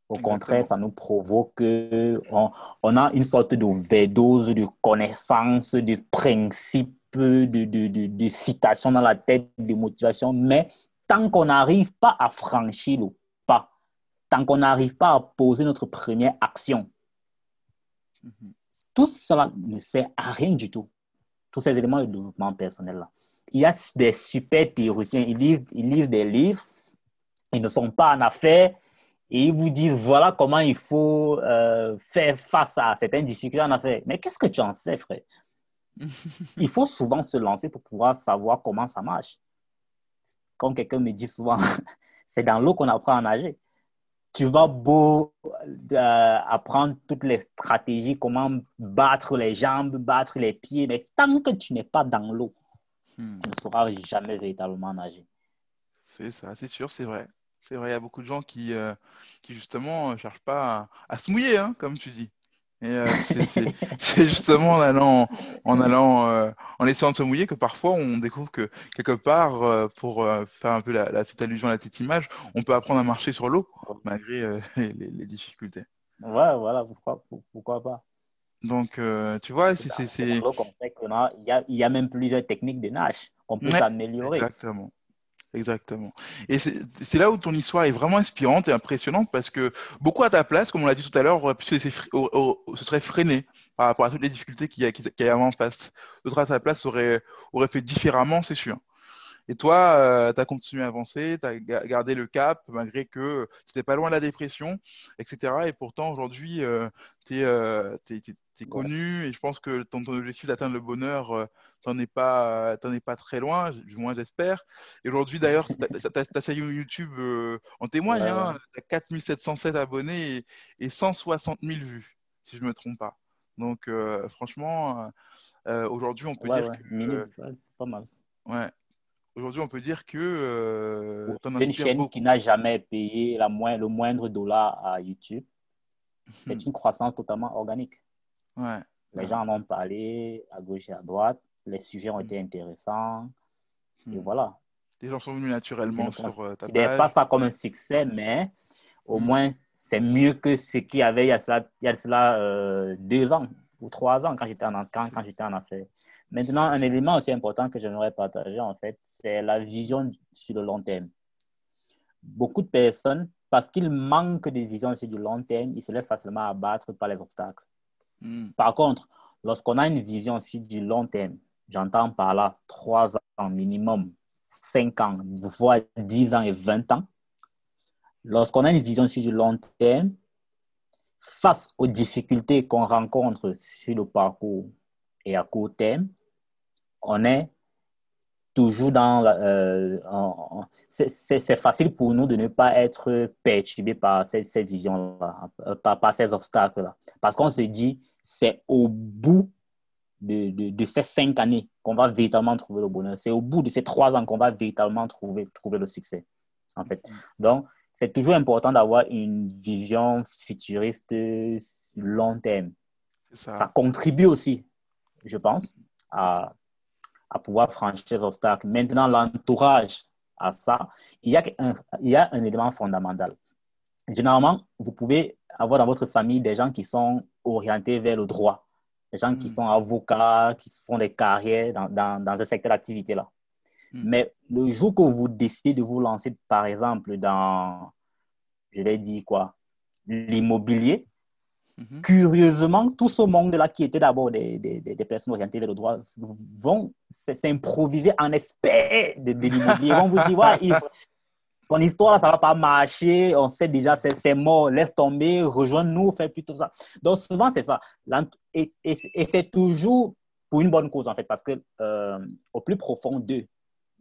Au contraire, exactement, ça nous provoque, on, on a une sorte d'overdose de connaissances, de principes, de, de, de, de citations dans la tête, de motivations. Mais tant qu'on n'arrive pas à franchir le pas, tant qu'on n'arrive pas à poser notre première action, mm-hmm, tout cela ne sert à rien du tout. Tous ces éléments de développement personnel-là. Il y a des super théoriciens, ils lisent, ils lisent des livres, ils ne sont pas en affaires. Et ils vous disent, voilà comment il faut euh, faire face à certaines difficultés en affaires. Mais qu'est-ce que tu en sais, frère? Il faut souvent se lancer pour pouvoir savoir comment ça marche. Comme quelqu'un me dit souvent, c'est dans l'eau qu'on apprend à nager. Tu vas beau euh, apprendre toutes les stratégies, comment battre les jambes, battre les pieds, mais tant que tu n'es pas dans l'eau, hmm. tu ne sauras jamais véritablement nager. C'est ça, c'est sûr, c'est vrai. C'est vrai, il y a beaucoup de gens qui, euh, qui justement, ne cherchent pas à, à se mouiller, hein, comme tu dis. Et euh, c'est, c'est, c'est justement en allant, en, allant euh, en essayant de se mouiller que parfois, on découvre que quelque part, euh, pour euh, faire un peu la, la petite allusion à la petite image, on peut apprendre à marcher sur l'eau, malgré euh, les, les difficultés. Ouais, voilà, pourquoi, pour, pourquoi pas. Donc, euh, tu vois, c'est… c'est, c'est, c'est... Il y a, il y a même plusieurs techniques de nage. On peut ouais, s'améliorer. Exactement. Exactement. Et c'est, c'est là où ton histoire est vraiment inspirante et impressionnante parce que beaucoup à ta place, comme on l'a dit tout à l'heure, se serait freiné par rapport à toutes les difficultés qu'il y a, qu'il y a en face. D'autres à ta place auraient, auraient fait différemment, c'est sûr. Et toi, euh, tu as continué à avancer, tu as gardé le cap malgré que tu n'étais pas loin de la dépression, et cetera. Et pourtant, aujourd'hui, euh, tu es euh, t'es connu et je pense que ton, ton objectif d'atteindre le bonheur, euh, t'en es pas, euh, t'en es pas très loin, du moins j'espère. Et aujourd'hui d'ailleurs, ta chaîne YouTube euh, en témoigne, ouais, hein, ouais. T'as quatre mille sept cent sept abonnés et, et cent soixante mille vues, si je me trompe pas. Donc euh, franchement, euh, aujourd'hui on peut ouais, dire ouais. que euh, ouais, c'est pas mal. Ouais. Aujourd'hui on peut dire que euh, t'en inspires beaucoup. C'est une chaîne qui n'a jamais payé la mo- le moindre dollar à YouTube. C'est hmm. une croissance totalement organique. Ouais, les ouais. gens en ont parlé à gauche et à droite, les sujets ont été intéressants, mmh. et voilà. Les gens sont venus naturellement sur euh, ta page. C'était pas ça comme un succès, mais au mmh. moins, c'est mieux que ce qu'il y avait il y a cela, il y a cela euh, deux ans ou trois ans quand j'étais en, quand, quand j'étais en affaires. Maintenant, un élément aussi important que j'aimerais partager, en fait, c'est la vision sur le long terme. Beaucoup de personnes, parce qu'ils manquent de vision sur le long terme, ils se laissent facilement abattre par les obstacles. Par contre, lorsqu'on a une vision aussi du long terme, j'entends par là trois ans minimum, cinq ans, voire dix ans et vingt ans. Lorsqu'on a une vision aussi du long terme, face aux difficultés qu'on rencontre sur le parcours et à court terme, on est toujours dans… Euh, en, c'est, c'est, c'est facile pour nous de ne pas être perturbés par ces, ces visions-là, par, par ces obstacles-là. Parce qu'on se dit… C'est au bout de, de, de ces cinq années qu'on va véritablement trouver le bonheur. C'est au bout de ces trois ans qu'on va véritablement trouver, trouver le succès, en fait. Donc, c'est toujours important d'avoir une vision futuriste long terme. Ça, ça contribue aussi, je pense, à, à pouvoir franchir les obstacles. Maintenant, l'entourage à ça, il y a un, il y a un élément fondamental. Généralement, vous pouvez avoir dans votre famille des gens qui sont orientés vers le droit, des gens mmh. qui sont avocats, qui font des carrières dans, dans, dans ce secteur d'activité-là. Mmh. Mais le jour que vous décidez de vous lancer, par exemple, dans, je vais dire quoi, l'immobilier, mmh. curieusement, tout ce monde-là qui était d'abord des, des, des personnes orientées vers le droit vont s'improviser en experts de, de l'immobilier. On vous dit, ouais, il faut... Ton histoire, là, ça ne va pas marcher. On sait déjà, c'est, c'est mort. Laisse tomber, rejoins-nous, fais plutôt ça. Donc, souvent, c'est ça. Et, et, et c'est toujours pour une bonne cause, en fait, parce que euh, au plus profond d'eux,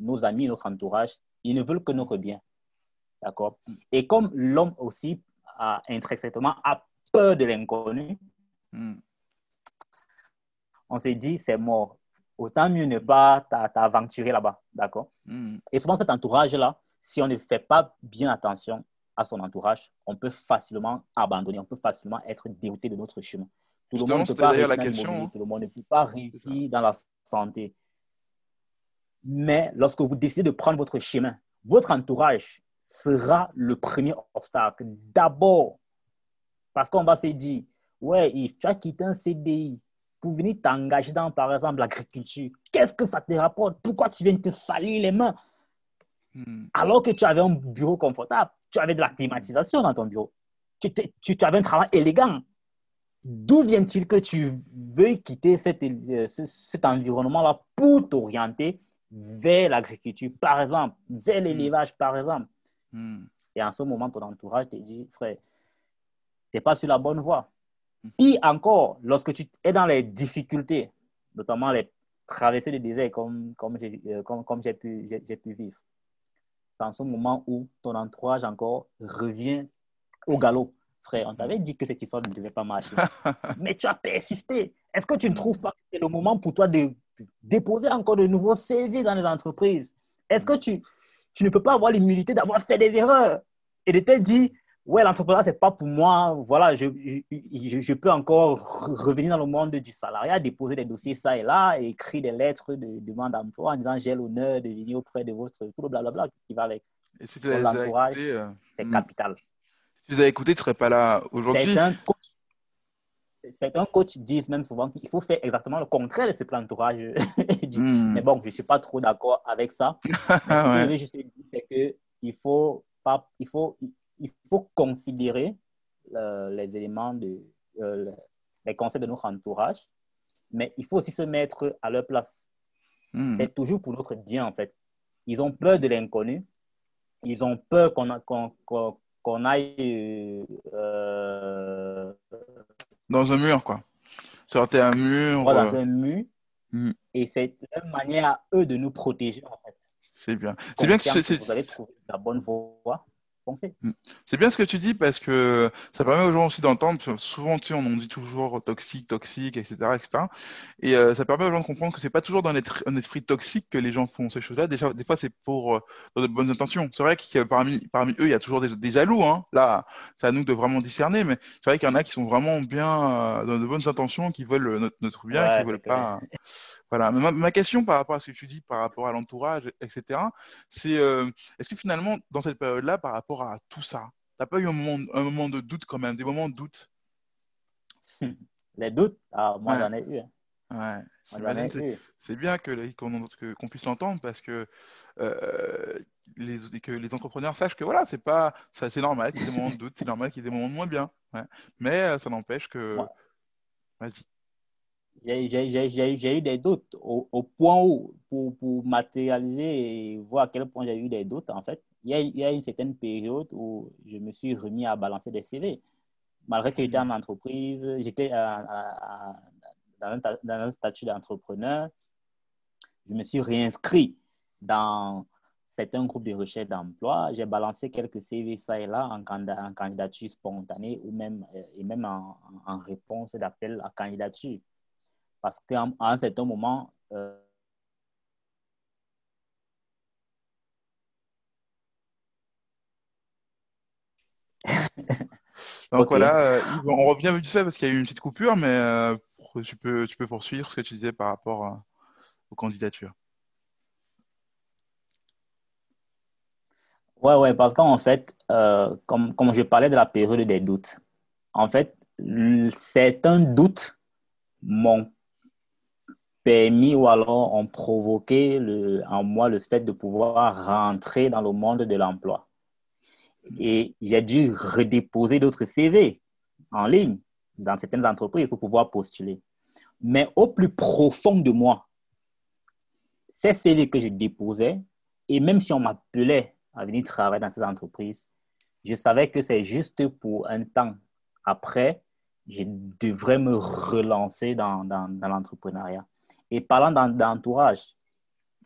nos amis, notre entourage, Ils ne veulent que notre bien. D'accord? Et comme l'homme aussi, a, intrinsèquement, a peur de l'inconnu, mm. on s'est dit, c'est mort. Autant mieux ne pas t'aventurer là-bas. D'accord? Mm. Et souvent, cet entourage-là, si on ne fait pas bien attention à son entourage, on peut facilement abandonner, on peut facilement être dérouté de notre chemin. Tout le monde ne peut pas réussir, tout le monde ne peut pas réussir dans la santé. Mais lorsque vous décidez de prendre votre chemin, votre entourage sera le premier obstacle. D'abord, parce qu'on va se dire, ouais, Yves, tu as quitté un C D I pour venir t'engager dans, par exemple, l'agriculture. Qu'est-ce que ça te rapporte? Pourquoi tu viens te salir les mains? Hmm. Alors que tu avais un bureau confortable, tu avais de la climatisation dans ton bureau, tu, tu, tu, tu avais un travail élégant. D'où vient-il que tu veuilles quitter cet, euh, ce, cet environnement-là pour t'orienter vers l'agriculture, par exemple, vers l'élevage, par exemple. Mm. Et en ce moment, ton entourage te dit, frère, tu n'es pas sur la bonne voie. Mm. Puis encore, lorsque tu es dans les difficultés, notamment les traversées de désert, comme, comme, j'ai, euh, comme, comme j'ai, pu, j'ai, j'ai pu vivre, c'est en ce moment où ton entourage encore revient au galop. Frère, on t'avait dit que cette histoire ne devait pas marcher. Mais tu as persisté. Est-ce que tu ne trouves pas que c'est le moment pour toi de, de déposer encore de nouveaux C V dans les entreprises? Est-ce que tu, tu ne peux pas avoir l'humilité d'avoir fait des erreurs et de te dire, ouais, l'entrepreneuriat, ce n'est pas pour moi. Voilà, je, je, je peux encore revenir dans le monde du salariat, déposer des dossiers ça et là, et écrire des lettres de demande d'emploi en disant, j'ai l'honneur de venir auprès de votre... Tout le blablabla qui va avec. Et si tu as l'entourage, euh... c'est mmh. capital. Si vous avez écouté, tu ne serais pas là aujourd'hui. Certains coachs disent même souvent qu'il faut faire exactement le contraire de ce plan d'entourage. mm. Mais bon, je ne suis pas trop d'accord avec ça. Mais ce que ouais. je veux juste dire, c'est qu'il faut, pas, il faut, il faut considérer le, les éléments, de, euh, les concepts de notre entourage, mais il faut aussi se mettre à leur place. Mm. C'est toujours pour notre bien, en fait. Ils ont peur de l'inconnu. Ils ont peur qu'on... qu'on, qu'on qu'on aille euh... dans un mur, quoi. Sortez un mur. Voilà, euh... dans un mur. Mm. Et c'est une manière à eux de nous protéger, en fait. C'est bien. C'est bien que, c'est, c'est... que vous allez trouver la bonne voie. Pensez. Mm. C'est bien ce que tu dis parce que ça permet aux gens aussi d'entendre. Souvent, tu sais, on dit toujours toxique, toxique, et cetera, et cetera. Et euh, ça permet aux gens de comprendre que c'est pas toujours dans un esprit toxique que les gens font ces choses-là. Déjà, des fois, c'est pour euh, dans de bonnes intentions. C'est vrai que parmi, parmi eux, il y a toujours des, des jaloux. Hein. Là, c'est à nous de vraiment discerner. Mais c'est vrai qu'il y en a qui sont vraiment bien euh, dans de bonnes intentions, qui veulent notre, notre bien, ouais, qui veulent pas. Euh... Voilà. Ma, ma question par rapport à ce que tu dis, par rapport à l'entourage, et cetera, c'est euh, est-ce que finalement, dans cette période-là, par rapport à tout ça, t'as pas eu un moment, un moment de doute quand même, des moments de doute? Les doutes, ah, moi ouais. j'en ai eu. Hein. Ouais. Moi, j'en ai c'est, eu. C'est bien que, qu'on, que, qu'on puisse l'entendre parce que, euh, les, que les entrepreneurs sachent que voilà, c'est pas, ça, c'est normal qu'il y ait des moments de doute, c'est normal qu'il y ait des moments de moins bien. Ouais. Mais euh, ça n'empêche que. Ouais. Vas-y. J'ai, j'ai, j'ai, j'ai, j'ai eu des doutes au, au point où, pour, pour matérialiser et voir à quel point j'ai eu des doutes, en fait. Il y, a, il y a une certaine période où je me suis remis à balancer des C V. Malgré que j'étais en entreprise, j'étais à, à, à, dans, un, dans un statut d'entrepreneur, je me suis réinscrit dans certains groupes de recherche d'emploi. J'ai balancé quelques C V ça et là en, en candidature spontanée ou même, et même en, en réponse d'appel à candidature. Parce qu'à un certain moment, euh, donc okay. Voilà, euh, on revient vite fait parce qu'il y a eu une petite coupure, mais euh, tu peux, tu peux poursuivre ce que tu disais par rapport euh, aux candidatures. Ouais, ouais, parce qu'en fait, euh, comme, comme je parlais de la période des doutes, en fait, certains doutes m'ont permis ou alors ont provoqué le, en moi le fait de pouvoir rentrer dans le monde de l'emploi. Et j'ai dû redéposer d'autres C V en ligne dans certaines entreprises pour pouvoir postuler. Mais au plus profond de moi, ces C V que je déposais, et même si on m'appelait à venir travailler dans ces entreprises, je savais que c'est juste pour un temps. Après, je devrais me relancer dans, dans, dans l'entrepreneuriat. Et parlant d'entourage,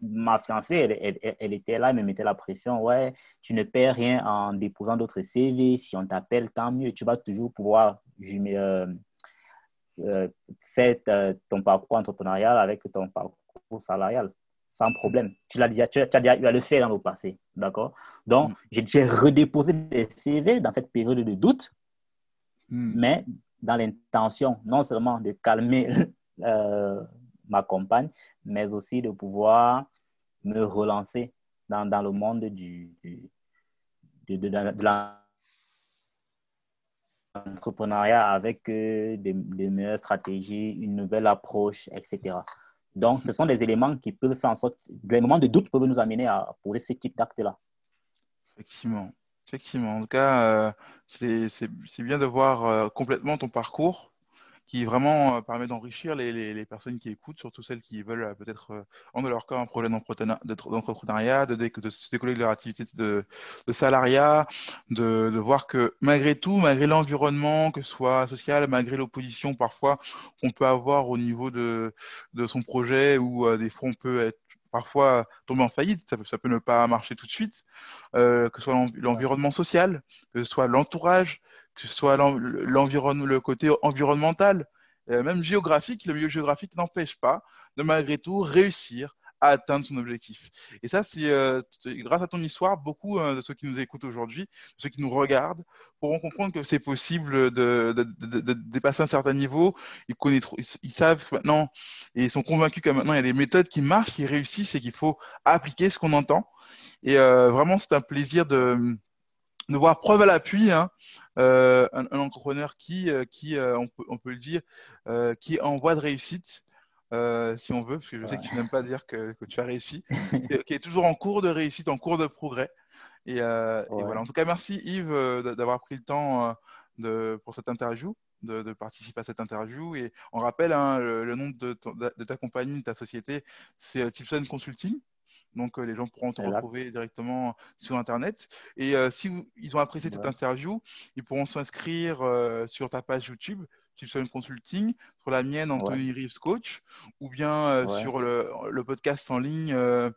ma fiancée, elle, elle, elle, elle était là, elle me mettait la pression. Ouais, tu ne perds rien en déposant d'autres C V. Si on t'appelle, tant mieux. Tu vas toujours pouvoir euh, euh, faire euh, ton parcours entrepreneurial avec ton parcours salarial sans problème. Tu l'as déjà, tu as déjà eu à le faire dans le passé. D'accord? Donc, mm. j'ai, j'ai redéposé des C V dans cette période de doute, mm. mais dans l'intention non seulement de calmer euh, ma compagne, mais aussi de pouvoir me relancer dans, dans le monde du, du, de, de, de, de l'entrepreneuriat avec euh, des, des meilleures stratégies, une nouvelle approche, et cetera. Donc, ce sont des éléments qui peuvent faire en sorte... Les moments de doute peuvent nous amener à poser ce type d'acte-là. Effectivement. Effectivement. En tout cas, euh, c'est, c'est, c'est bien de voir euh, complètement ton parcours, qui vraiment permet d'enrichir les, les, les personnes qui écoutent, surtout celles qui veulent peut-être en de leur cas un projet d'entrepreneuriat, de, de, de se décoller de leur activité de, de salariat, de, de voir que malgré tout, malgré l'environnement, que ce soit social, malgré l'opposition parfois qu'on peut avoir au niveau de, de son projet, où euh, des fois on peut être parfois tomber en faillite, ça peut, ça peut ne pas marcher tout de suite, euh, que ce soit l'en, l'environnement social, que ce soit l'entourage, que ce soit l'environnement, le côté environnemental, même géographique, le milieu géographique n'empêche pas de malgré tout réussir à atteindre son objectif. Et ça, c'est, euh, c'est grâce à ton histoire, beaucoup euh, de ceux qui nous écoutent aujourd'hui, de ceux qui nous regardent, pourront comprendre que c'est possible de, de, de, de dépasser un certain niveau. Ils connaissent, ils, ils savent maintenant et ils sont convaincus que maintenant il y a des méthodes qui marchent, qui réussissent et qu'il faut appliquer ce qu'on entend. Et euh, vraiment, c'est un plaisir de, de voir preuve à l'appui, hein. Euh, un, un entrepreneur qui, qui euh, on, peut, on peut le dire, euh, qui est en voie de réussite, euh, si on veut, parce que je ouais. sais que tu n'aimes pas dire que, que tu as réussi, qui est toujours en cours de réussite, en cours de progrès. Et, euh, ouais. et voilà. En tout cas, merci Yves d'avoir pris le temps de, pour cette interview, de, de participer à cette interview. Et on rappelle hein, le, le nom de, ton, de ta compagnie, de ta société, c'est Tipsong Consulting. Donc, euh, les gens pourront te exact. retrouver directement sur Internet. Et euh, si vous, ils ont apprécié ouais. cette interview, ils pourront s'inscrire euh, sur ta page YouTube, Tipsong Consulting, sur la mienne, Anthony ouais. Reeves Coach, ou bien euh, ouais. sur le, le podcast en ligne, euh,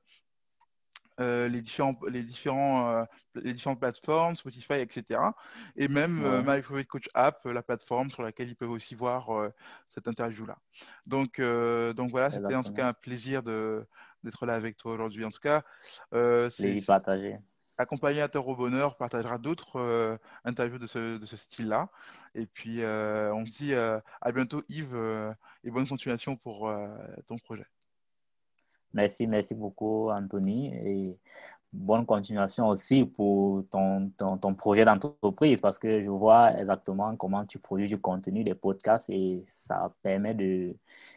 euh, les, différents, les, différents, euh, les différentes plateformes, Spotify, et cetera. Et même ouais. euh, My Private Coach App, la plateforme sur laquelle ils peuvent aussi voir euh, cette interview-là. Donc, euh, donc voilà, c'était exactement. En tout cas un plaisir de... d'être là avec toi aujourd'hui. En tout cas, euh, c'est, c'est Accompagnateur au Bonheur partagera d'autres euh, interviews de ce, de ce style-là. Et puis, euh, on se dit euh, à bientôt Yves euh, et bonne continuation pour euh, ton projet. Merci, merci beaucoup Anthony et bonne continuation aussi pour ton, ton, ton projet d'entreprise parce que je vois exactement comment tu produis du contenu, des podcasts et ça permet de,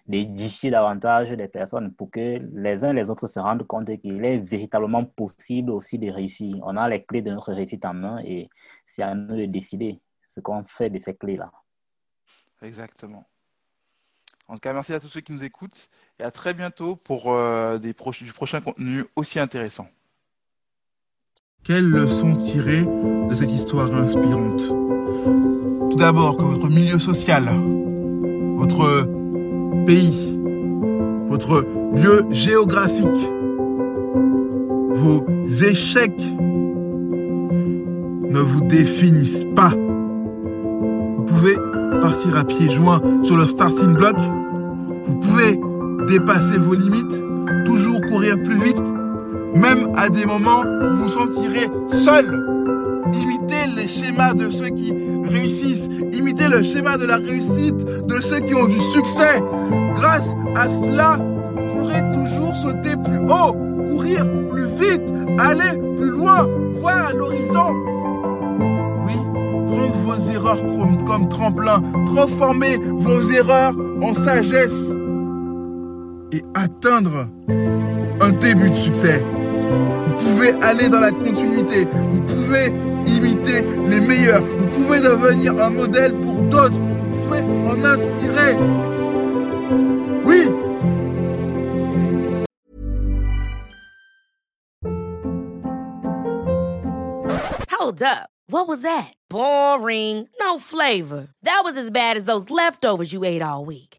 d'édifier davantage les personnes pour que les uns et les autres se rendent compte qu'il est véritablement possible aussi de réussir. On a les clés de notre réussite en main et c'est à nous de décider ce qu'on fait de ces clés-là. Exactement. En tout cas, merci à tous ceux qui nous écoutent et à très bientôt pour euh, des pro- du prochain contenu aussi intéressant. Quelles leçons tirer de cette histoire inspirante? Tout d'abord, que votre milieu social, votre pays, votre lieu géographique, vos échecs ne vous définissent pas. Vous pouvez partir à pieds joints sur le starting block. Vous pouvez dépasser vos limites, toujours courir plus vite. Même à des moments où vous vous sentirez seul. Imitez les schémas de ceux qui réussissent. Imitez le schéma de la réussite de ceux qui ont du succès. Grâce à cela, vous pourrez toujours sauter plus haut, courir plus vite, aller plus loin, voir à l'horizon. Oui, prenez vos erreurs comme, comme tremplin. Transformez vos erreurs en sagesse. Et atteindre un début de succès. Vous pouvez aller dans la continuité, vous pouvez imiter les meilleurs, vous pouvez devenir un modèle pour d'autres, vous pouvez en inspirer. Oui. Hold up. What was that? Boring. No flavor. That was as bad as those leftovers you ate all week.